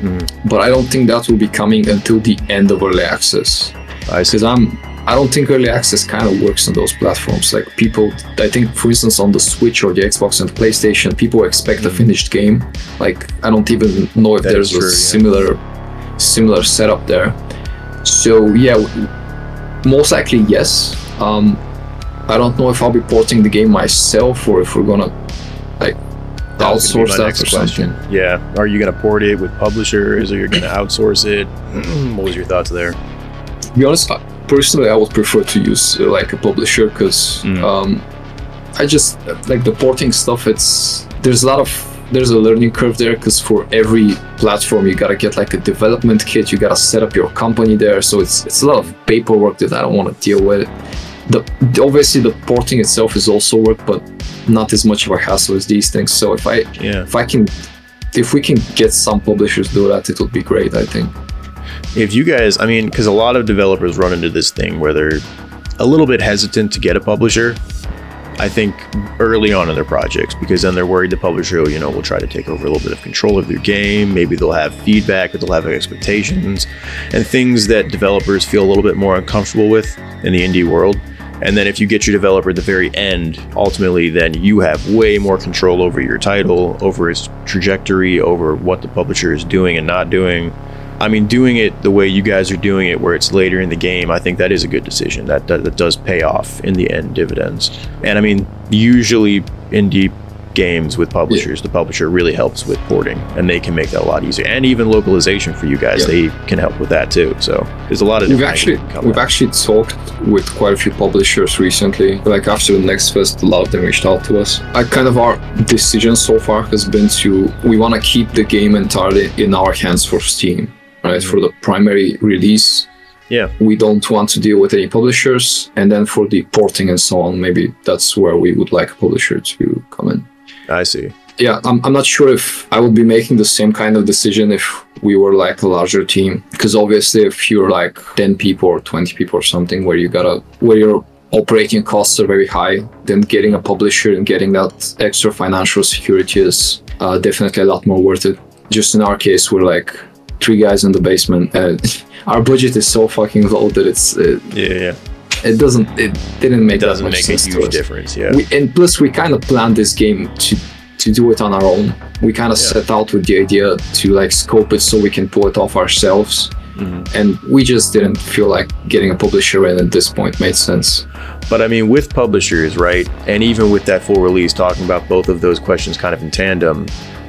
Mm. But I don't think that will be coming until the end of early access. I see. Because I'm... I don't think early access kind of works on those platforms. Like people, I think, for instance, on the Switch or the Xbox and the PlayStation, people expect mm-hmm. a finished game. Like, I don't even know if that there's true, a yeah. similar, similar setup there. So yeah, most likely yes. Um, I don't know if I'll be porting the game myself or if we're gonna like that outsource that next or question. something. Yeah, are you gonna port it with publishers, or you're gonna outsource it? What was your thoughts there? To be honest. I- Personally, I would prefer to use uh, like a publisher because mm. um, I just like the porting stuff. It's there's a lot of there's a learning curve there because for every platform you gotta get like a development kit. You gotta set up your company there, so it's it's a lot of paperwork that I don't want to deal with. The obviously the porting itself is also work, but not as much of a hassle as these things. So if I yeah. if I can if we can get some publishers to do that, it would be great, I think. If you guys, I mean, because a lot of developers run into this thing where they're a little bit hesitant to get a publisher, I think, early on in their projects, because then they're worried the publisher, you know, will try to take over a little bit of control of their game. Maybe they'll have feedback, or they'll have expectations and things that developers feel a little bit more uncomfortable with in the indie world. And then if you get your developer at the very end, ultimately, then you have way more control over your title, over its trajectory, over what the publisher is doing and not doing. I mean, doing it the way you guys are doing it, where it's later in the game, I think that is a good decision. That, that that does pay off in the end dividends. And I mean, usually indie games with publishers, yeah. the publisher really helps with porting, and they can make that a lot easier. And even localization for you guys, yeah. they can help with that too. So there's a lot of. We've actually we've out. actually talked with quite a few publishers recently. Like after the Next Fest, a lot of them reached out to us. I kind of our decision so far has been to we want to keep the game entirely in our hands for Steam, right? Mm-hmm. For the primary release. Yeah, we don't want to deal with any publishers, and then for the porting and so on, maybe that's where we would like a publisher to come in. I see. Yeah, I'm, I'm not sure if I would be making the same kind of decision if we were like a larger team, because obviously if you're like ten people or twenty people or something, where you gotta where your operating costs are very high, then getting a publisher and getting that extra financial security is uh, definitely a lot more worth it. Just in our case, we're like three guys in the basement. Uh, our budget is so fucking low that it's uh, yeah, yeah it doesn't it didn't make it doesn't that much make sense a huge to us. difference yeah we, and plus we kind of planned this game to to do it on our own. We kind of yeah. set out with the idea to like scope it so we can pull it off ourselves, mm-hmm. and we just didn't feel like getting a publisher in at this point made sense. But I mean, with publishers, right, and even with that full release, talking about both of those questions kind of in tandem,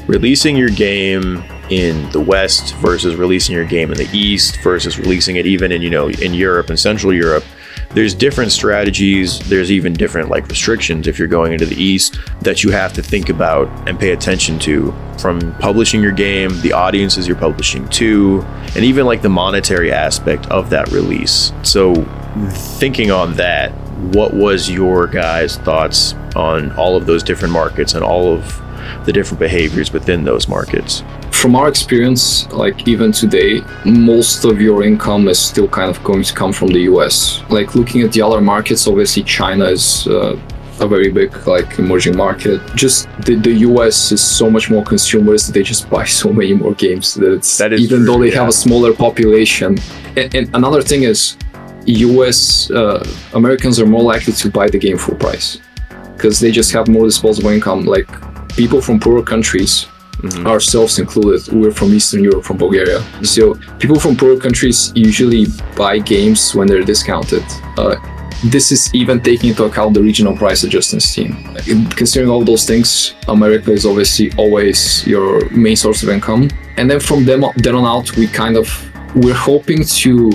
releasing your game in the West versus releasing your game in the East versus releasing it even in, you know, in Europe and Central Europe, there's different strategies. There's even different like restrictions if you're going into the East that you have to think about and pay attention to, from publishing your game, the audiences you're publishing to, and even like the monetary aspect of that release. So thinking on that, what was your guys' thoughts on all of those different markets and all of the different behaviors within those markets? From our experience, like even today, most of your income is still kind of going to come from the U S. Like looking at the other markets, obviously China is uh, a very big like emerging market. Just the, the U S is so much more consumerist that they just buy so many more games that it's that is even true, though they yeah. have a smaller population. And, and another thing is, U S uh, Americans are more likely to buy the game full price because they just have more disposable income. Like people from poorer countries, mm-hmm. ourselves included, we're from Eastern Europe, from Bulgaria. Mm-hmm. So people from poorer countries usually buy games when they're discounted. Uh, this is even taking into account the regional price adjustments team. Considering all those things, America is obviously always your main source of income. And then from then on out, we kind of, we're hoping to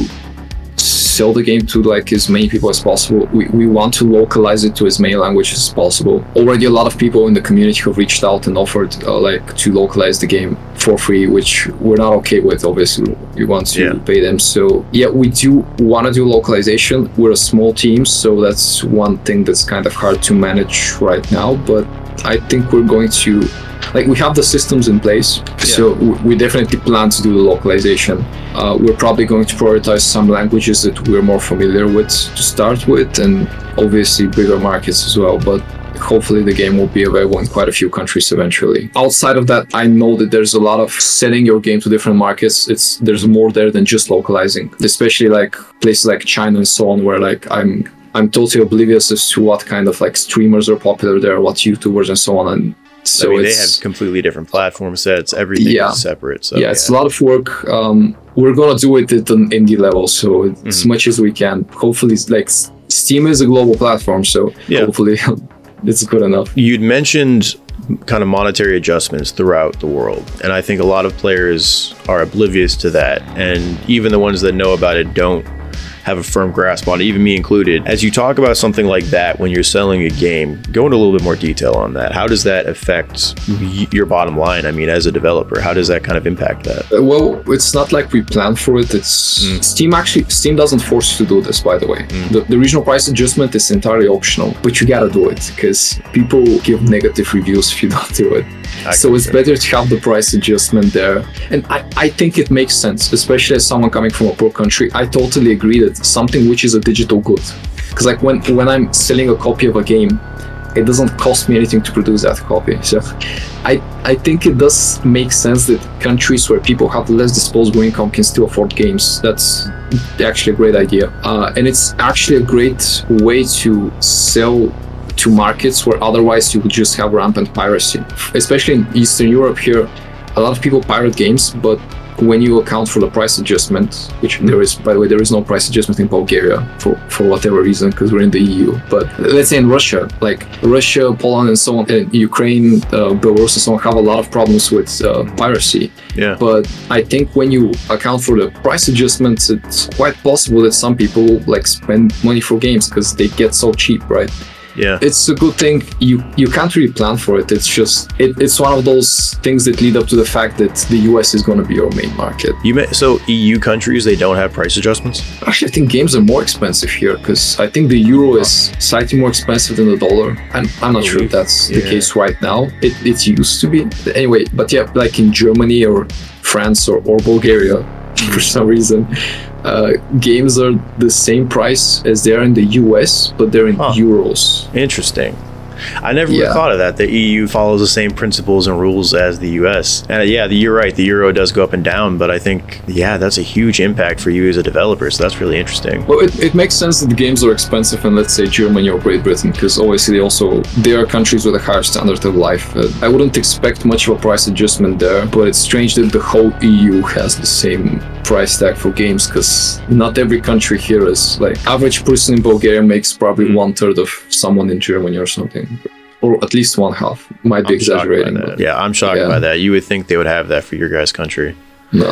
sell the game to like as many people as possible. We we want to localize it to as many languages as possible. Already a lot of people in the community have reached out and offered uh, like to localize the game for free, which we're not okay with. Obviously, we want to yeah. pay them. So yeah, we do want to do localization. We're a small team, so that's one thing that's kind of hard to manage right now. But I think we're going to like we have the systems in place, yeah. so we definitely plan to do the localization. Uh, we're probably going to prioritize some languages that we're more familiar with to start with, and obviously bigger markets as well, but hopefully the game will be available in quite a few countries eventually. Outside of that, I know that there's a lot of selling your game to different markets. It's there's more there than just localizing, especially like places like China and so on, where like I'm I'm totally oblivious as to what kind of like streamers are popular there, what YouTubers and so on. And so I mean, they have completely different platform sets. Everything yeah. is separate. So, yeah, it's yeah. a lot of work. Um, we're going to do it at an indie level, so mm-hmm. as much as we can. Hopefully, like Steam is a global platform, so yeah. hopefully it's good enough. You'd mentioned kind of monetary adjustments throughout the world, and I think a lot of players are oblivious to that. And even the ones that know about it don't have a firm grasp on it, even me included. As you talk about something like that when you're selling a game, go into a little bit more detail on that. How does that affect y- your bottom line? I mean, as a developer, how does that kind of impact that? Uh, well, it's not like we planned for it. It's mm. Steam actually, Steam doesn't force you to do this, by the way. Mm. The, the regional price adjustment is entirely optional, but you gotta do it because people give negative reviews if you don't do it. I so it's better to have the price adjustment there. And I, I think it makes sense, especially as someone coming from a poor country. I totally agree that something which is a digital good, because like when when I'm selling a copy of a game, it doesn't cost me anything to produce that copy. So I I think it does make sense that countries where people have less disposable income can still afford games. That's actually a great idea. Uh, and it's actually a great way to sell to markets where otherwise you would just have rampant piracy. Especially in Eastern Europe here, a lot of people pirate games, but when you account for the price adjustment, which there is, by the way, there is no price adjustment in Bulgaria for, for whatever reason, because we're in the E U. But let's say in Russia, like Russia, Poland, and so on, and Ukraine, uh, Belarus, and so on, have a lot of problems with uh, piracy. Yeah. But I think when you account for the price adjustments, it's quite possible that some people like spend money for games because they get so cheap, right? Yeah. It's a good thing. You you can't really plan for it. It's just it, it's one of those things that lead up to the fact that the U S is going to be your main market. You may, so E U countries, they don't have price adjustments? Actually, I think games are more expensive here because I think the euro oh. is slightly more expensive than the dollar. I'm, I'm not oh, sure if that's yeah. the case right now. It it used to be. Anyway, but yeah, like in Germany or France or, or Bulgaria, for some reason, uh, games are the same price as they are in the U S, but they're in huh. euros. Interesting. I never yeah. really thought of that. The E U follows the same principles and rules as the U S. And yeah, you're right. The euro does go up and down, but I think, yeah, that's a huge impact for you as a developer. So that's really interesting. Well, it, it makes sense that the games are expensive in, let's say, Germany or Great Britain, because obviously they also, they are countries with a higher standard of life. Uh, I wouldn't expect much of a price adjustment there, but it's strange that the whole E U has the same price tag for games, because not every country here is like, average person in Bulgaria makes probably mm-hmm. one third of someone in Germany or something. Or at least one half. Might be I'm exaggerating. But, yeah, I'm shocked yeah. by that. You would think they would have that for your guys' country. No.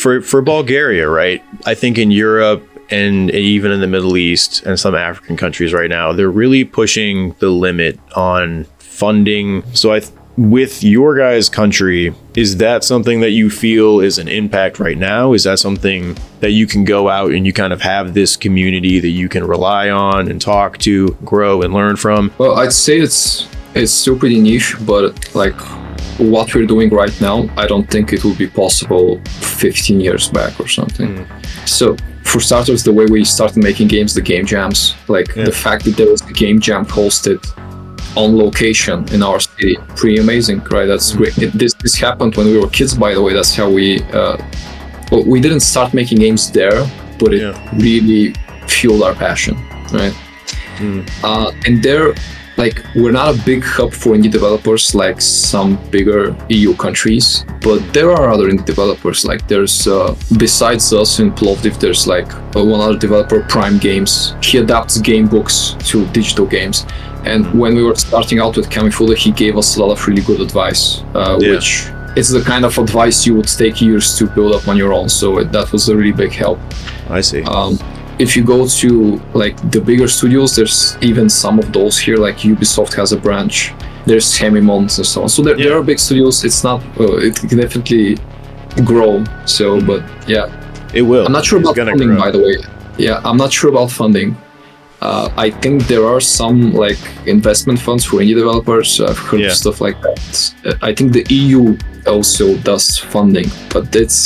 For for Bulgaria, right? I think in Europe and even in the Middle East and some African countries right now, they're really pushing the limit on funding. So I th- with your guys' country, is that something that you feel is an impact right now? Is that something that you can go out and you kind of have this community that you can rely on and talk to, grow and learn from? Well, I'd say it's it's still pretty niche, but like what we're doing right now, I don't think it would be possible fifteen years back or something. Mm. So for starters, the way we started making games, the game jams, like yeah. the fact that there was a game jam hosted on location in our city, pretty amazing, right? That's great. It, this this happened when we were kids, by the way. That's how we uh well, we didn't start making games there, but it yeah. really fueled our passion, right? mm. Uh and there, like, we're not a big hub for indie developers like some bigger E U countries, but there are other indie developers. Like there's, uh, besides us in Plovdiv, there's like one other developer, Prime Games. He adapts game books to digital games. And when we were starting out with Kamifuda, he gave us a lot of really good advice, uh, yeah. which it's the kind of advice you would take years to build up on your own. So it, that was a really big help. I see. Um, If you go to like the bigger studios, there's even some of those here, like Ubisoft has a branch, there's Hemimont and so on. So there, yeah. there are big studios. It's not, uh, it can definitely grow. So, mm-hmm. but yeah. It will. I'm not sure it's about funding, grow. by the way. Yeah, I'm not sure about funding. Uh, I think there are some like investment funds for indie developers. I've heard yeah. stuff like that. I think the E U also does funding, but it's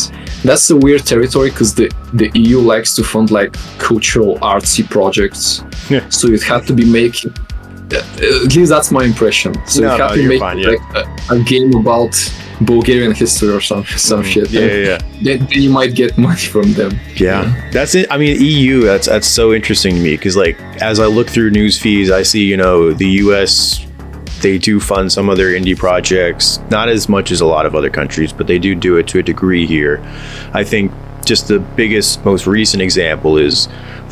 that's a weird territory because the, the E U likes to fund like cultural artsy projects. Yeah. So you'd have to be making, at least that's my impression. So no, you have no, to make fine, yeah. like a, a game about Bulgarian history or some some shit. Yeah, yeah, yeah. Then, then you might get money from them. Yeah. yeah, that's it. I mean, E U. That's that's so interesting to me because, like, as I look through news feeds, I see, you know, the U S. They do fund some of their indie projects, not as much as a lot of other countries, but they do do it to a degree here. I think just the biggest, most recent example is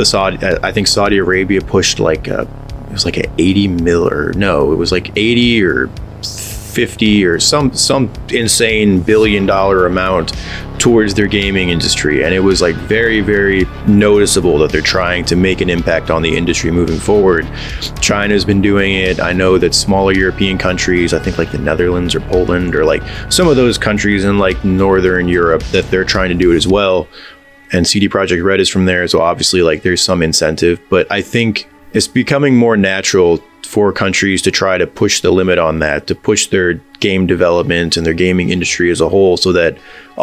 the Saudi. I think Saudi Arabia pushed like a, it was like an eighty mil or no, it was like eighty or fifty or some some insane billion dollar amount towards their gaming industry, and it was like very very noticeable that they're trying to make an impact on the industry moving forward. China's been doing it. I know that smaller European countries, I think like the Netherlands or Poland or like some of those countries in like northern Europe, that they're trying to do it as well. And C D Projekt Red is from there, so obviously like there's some incentive, but I think it's becoming more natural for countries to try to push the limit on that, to push their game development and their gaming industry as a whole, so that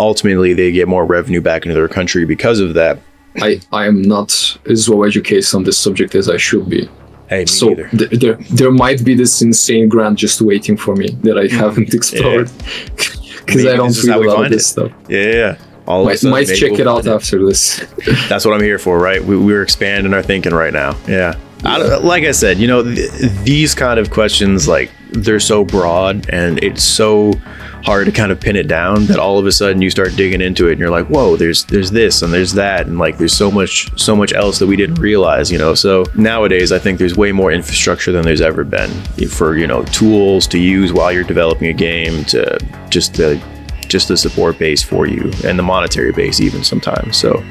ultimately they get more revenue back into their country because of that. I, I am not as well educated on this subject as I should be. Hey, me so either. Th- there there might be this insane grant just waiting for me that I haven't explored because yeah. I don't feel about this it. stuff. Yeah, yeah. All might sudden, might check we'll it out it. after this. That's what I'm here for, right? We, we're expanding our thinking right now. Yeah. I don't, like I said, you know, th- these kind of questions, like they're so broad and it's so hard to kind of pin it down that all of a sudden you start digging into it and you're like, whoa, there's there's this and there's that, and like there's so much so much else that we didn't realize, you know. So nowadays I think there's way more infrastructure than there's ever been for, you know, tools to use while you're developing a game, to just the just the support base for you and the monetary base even sometimes. So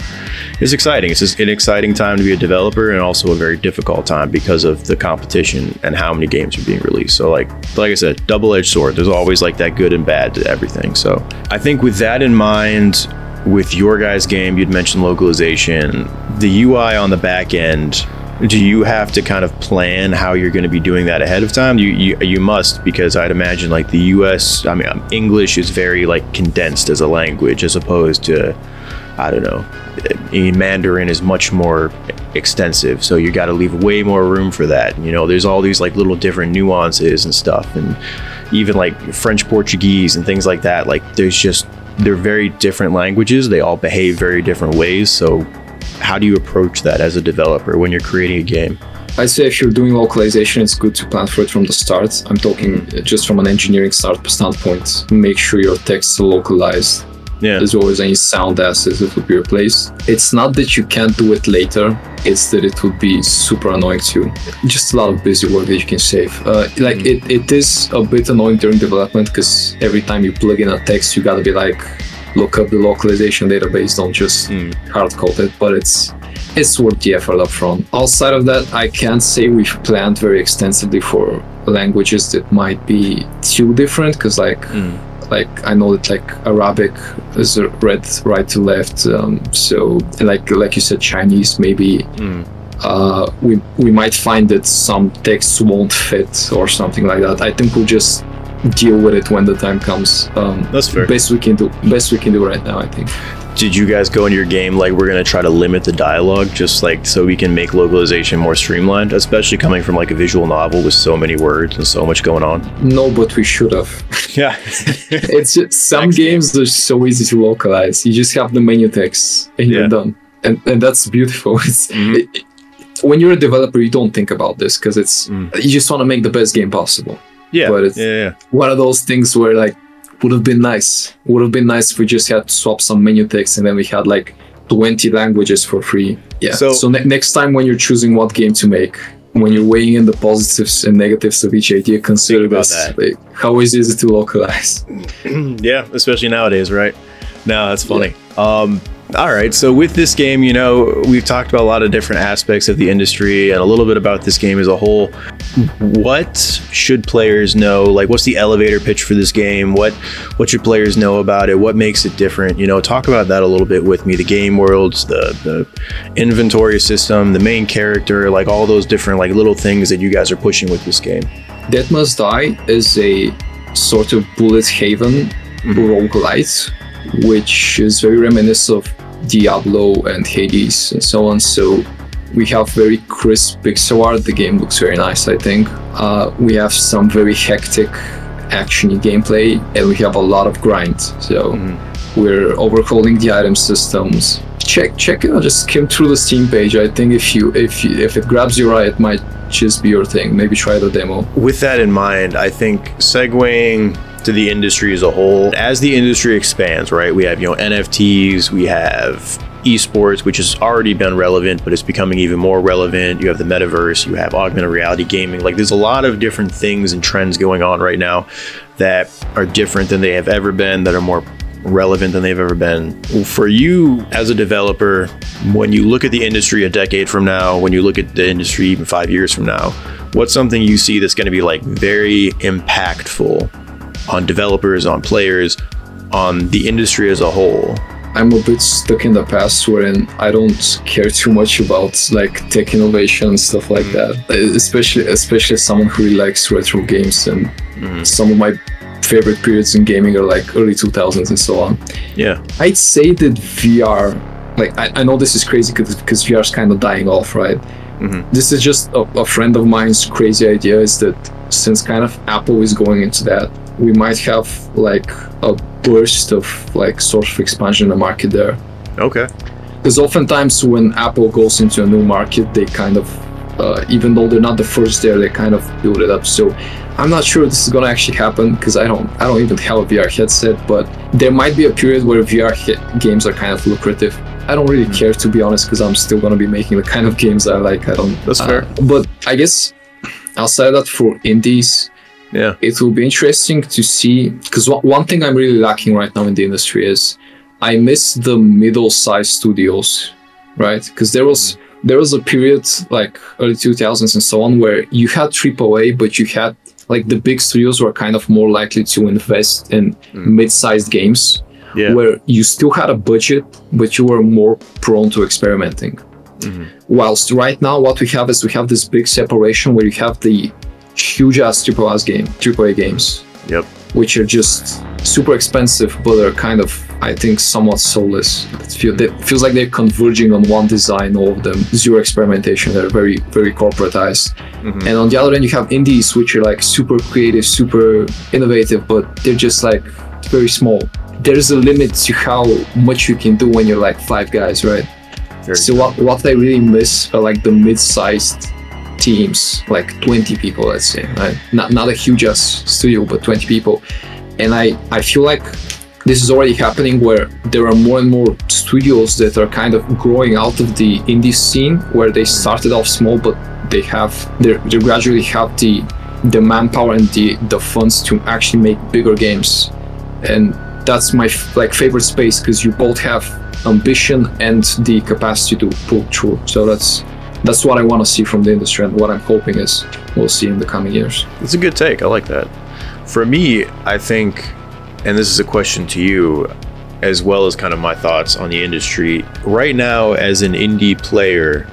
it's exciting. It's just an exciting time to be a developer, and also a very difficult time because of the competition and how many games are being released. So like like I said, double-edged sword. There's always like that good and bad to everything. So I think with that in mind, with your guys' game, you'd mentioned localization, the U I on the back end, do you have to kind of plan how you're going to be doing that ahead of time? You, you you must, because I'd imagine like the U S, I mean, English is very like condensed as a language, as opposed to, I don't know, Mandarin is much more extensive. So you got to leave way more room for that. You know, there's all these like little different nuances and stuff, and even like French Portuguese and things like that. Like there's just, they're very different languages. They all behave very different ways. So how do you approach that as a developer when you're creating a game? I'd say if you're doing localization, it's good to plan for it from the start. I'm talking just from an engineering start standpoint. Make sure your texts are localized. Yeah. As well as any sound assets that would be replaced. It's not that you can't do it later. It's that it would be super annoying to you. Just a lot of busy work that you can save. Uh, like mm. it, it is a bit annoying during development, because every time you plug in a text, you gotta be like, look up the localization database, don't just mm. hard code it, but it's it's worth the effort up front. Outside of that, I can't say we've planned very extensively for languages that might be too different, because like mm. like I know that like Arabic is read right to left, um, so like like you said, Chinese maybe. Mm. Uh, we we might find that some texts won't fit or something like that. I think we'll just deal with it when the time comes. Um, That's fair. Best we can do. Best we can do right now, I think. Did you guys go into your game like, we're gonna try to limit the dialogue, just like so we can make localization more streamlined, especially coming from like a visual novel with so many words and so much going on? No, but we should have. Yeah. It's just some Next games game. Are so easy to localize. You just have the menu text and yeah. you're done, and and that's beautiful. It's, mm-hmm. it, when you're a developer, you don't think about this, because it's mm. you just want to make the best game possible. Yeah, but it's yeah, yeah. one of those things where like, would have been nice. Would have been nice if we just had to swap some menu text and then we had like twenty languages for free. Yeah. So, so ne- next time when you're choosing what game to make, when you're weighing in the positives and negatives of each idea, consider this. Like, how easy is it to localize? Yeah, especially nowadays, right? No, that's funny. Yeah. Um, all right, so with this game, you know, we've talked about a lot of different aspects of the industry and a little bit about this game as a whole. What should players know? Like, what's the elevator pitch for this game? What what should players know about it? What makes it different? You know, talk about that a little bit with me. The game worlds, the, the inventory system, the main character, like all those different like little things that you guys are pushing with this game. Death Must Die is a sort of bullet haven roguelite, which is very reminiscent of Diablo and Hades and so on. So we have very crisp pixel art. The game looks very nice, I think. Uh, we have some very hectic action-y gameplay, and we have a lot of grind. So mm-hmm. we're overhauling the item systems. Check, check it out. Just skim through the Steam page. I think if you, if you, if it grabs your eye, it might just be your thing. Maybe try the demo. With that in mind, I think segueing to the industry as a whole, as the industry expands, right? We have, you know, N F Ts, we have esports, which has already been relevant, but it's becoming even more relevant. You have the metaverse, you have augmented reality gaming. Like there's a lot of different things and trends going on right now that are different than they have ever been, that are more relevant than they've ever been. For you as a developer, when you look at the industry a decade from now, when you look at the industry even five years from now, what's something you see that's going to be like very impactful on developers, on players, on the industry as a whole? I'm a bit stuck in the past wherein I don't care too much about like tech innovation and stuff like mm-hmm. that, especially especially as someone who really likes retro games, and mm-hmm. some of my favorite periods in gaming are like early two thousands and so on. Yeah. I'd say that V R, like I, I know this is crazy because V R is kind of dying off, right? Mm-hmm. This is just a, a friend of mine's crazy idea, is that since kind of Apple is going into that, we might have like a burst of like sort of expansion in the market there. Okay. Because oftentimes when Apple goes into a new market, they kind of, uh, even though they're not the first there, they kind of build it up. So I'm not sure this is gonna actually happen because I don't I don't even have a V R headset, but there might be a period where V R he- games are kind of lucrative. I don't really care, to be honest, because I'm still gonna be making the kind of games I like. I don't. That's uh, fair. But I guess outside of that, for indies, yeah, it will be interesting to see, because w- one thing I'm really lacking right now in the industry is I miss the middle-sized studios, right? Because there was there was a period like early two thousands and so on where you had triple A, but you had like the big studios were kind of more likely to invest in mm. mid-sized games, yeah. where you still had a budget, but you were more prone to experimenting. Mm-hmm. Whilst right now what we have is we have this big separation where you have the huge-ass triple A game, triple A games, yep. which are just super expensive, but are kind of, I think, somewhat soulless. It, feel, it feels like they're converging on one design, all of them. Zero experimentation, they're very, very corporatized. Mm-hmm. And on the other end, you have indies, which are like super creative, super innovative, but they're just like very small. There's a limit to how much you can do when you're like five guys, right? Very so what, what I really miss are like the mid-sized teams, like twenty people, let's say, right? Not, not a huge-ass studio, but twenty people. And I, I feel like this is already happening where there are more and more studios that are kind of growing out of the indie scene where they started off small, but they have they gradually have the the manpower and the, the funds to actually make bigger games. And that's my f- like favorite space, because you both have ambition and the capacity to pull through. So that's that's what I want to see from the industry, and what I'm hoping is we'll see in the coming years. It's a good take. I like that. For me, I think, and this is a question to you, as well as kind of my thoughts on the industry. Right now, as an indie player,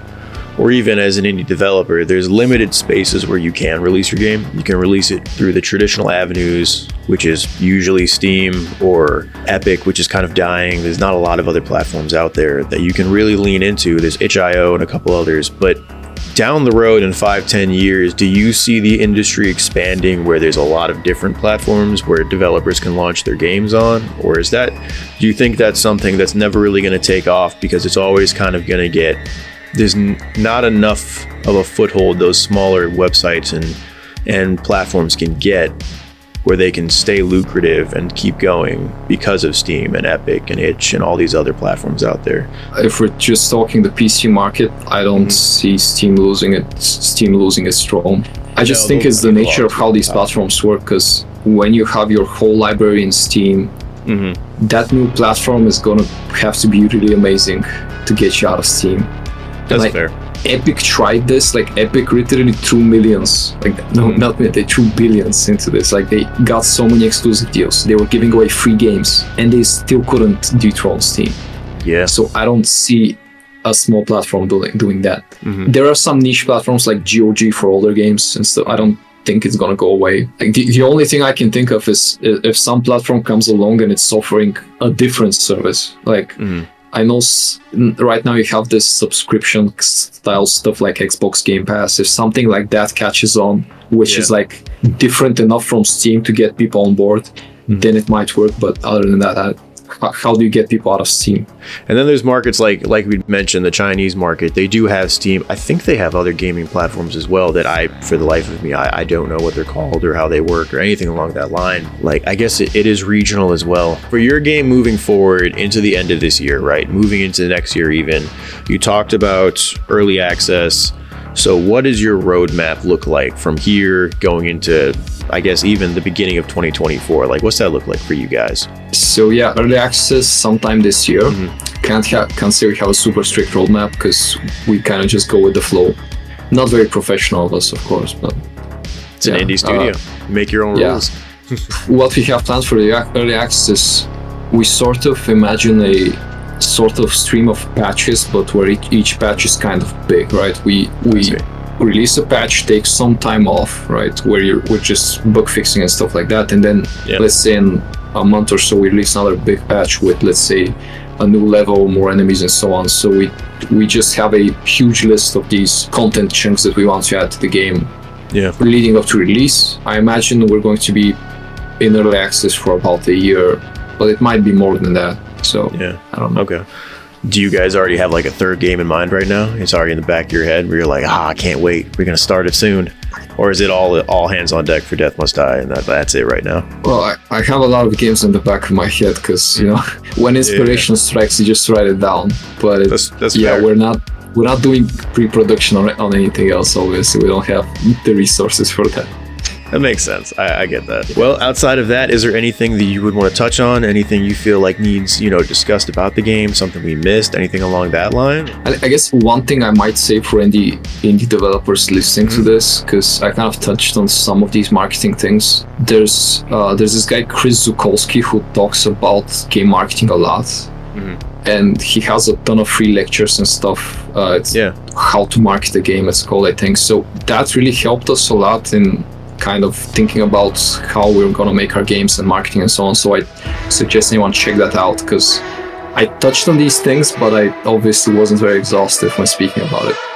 or even as an indie developer, there's limited spaces where you can release your game. You can release it through the traditional avenues, which is usually Steam or Epic, which is kind of dying. There's not a lot of other platforms out there that you can really lean into. There's itch dot io and a couple others, but down the road in five, ten years, do you see the industry expanding where there's a lot of different platforms where developers can launch their games on? Or is that, do you think that's something that's never really going to take off because it's always kind of going to get, there's n- not enough of a foothold those smaller websites and, and platforms can get where they can stay lucrative and keep going because of Steam and Epic and itch and all these other platforms out there? If we're just talking the P C market, I don't mm-hmm. see Steam losing it, Steam losing its throne. I just no, think it's the nature of how these out. platforms work, because when you have your whole library in Steam, mm-hmm. that new platform is gonna have to be really amazing to get you out of Steam. That's like, fair. Epic tried this, like Epic literally threw millions, like no, not millions, they threw billions into this. Like they got so many exclusive deals, they were giving away free games, and they still couldn't dethrone Steam. Yeah. So I don't see a small platform doing doing that. Mm-hmm. There are some niche platforms like G O G for older games, and so I don't think it's gonna go away. Like the, the only thing I can think of is if some platform comes along and it's offering a different service, like. Mm-hmm. I know right now you have this subscription style stuff like Xbox Game Pass. If something like that catches on, which yeah. is like different enough from Steam to get people on board, mm-hmm. then it might work. But other than that, I, how do you get people out of Steam? And then there's markets like like we mentioned, the Chinese market. They do have Steam. I think they have other gaming platforms as well that I, for the life of me, I, I don't know what they're called or how they work or anything along that line. Like, I guess it, it is regional as well. For your game moving forward into the end of this year, right? Moving into next year even, you talked about early access. So what does your roadmap look like from here going into, I guess, even the beginning of twenty twenty-four? Like, what's that look like for you guys? So yeah, early access sometime this year. Mm-hmm. Can't ha- can't say we have a super strict roadmap because we kind of just go with the flow. Not very professional of us, of course, but it's yeah, an indie studio. Uh, Make your own yeah. rules. What we have planned for the early access is we sort of imagine a sort of stream of patches, but where each, each patch is kind of big, right? We we release a patch, take some time off, right? Where you're we're just bug fixing and stuff like that, and then yeah. let's say in a month or so we release another big patch with, let's say, a new level, more enemies, and so on. So we we just have a huge list of these content chunks that we want to add to the game. Yeah. Leading up to release, I imagine we're going to be in early access for about a year, but it might be more than that. So yeah, I don't know. Okay. do you guys already have like a third game in mind right now? It's already in the back of your head where you're like, ah, I can't wait. We're going to start it soon. Or is it all all hands on deck for Death Must Die and that, that's it right now? Well, I, I have a lot of games in the back of my head because, you know, when inspiration yeah. strikes, you just write it down. But it, that's, that's yeah, fair. we're not we're not doing pre-production on, on anything else, obviously. We don't have the resources for that. That makes sense. I, I get that. Well, outside of that, is there anything that you would want to touch on? Anything you feel like needs, you know, discussed about the game? Something we missed? Anything along that line? I, I guess one thing I might say for indie indie developers listening mm-hmm. to this, because I kind of touched on some of these marketing things. There's uh, there's this guy Chris Zukowski who talks about game marketing a lot, mm-hmm. and he has a ton of free lectures and stuff. Uh, it's yeah. How to Market a Game, it's called, I think. So that really helped us a lot in kind of thinking about how we're going to make our games and marketing and so on. So I suggest anyone check that out, because I touched on these things, but I obviously wasn't very exhaustive when speaking about it.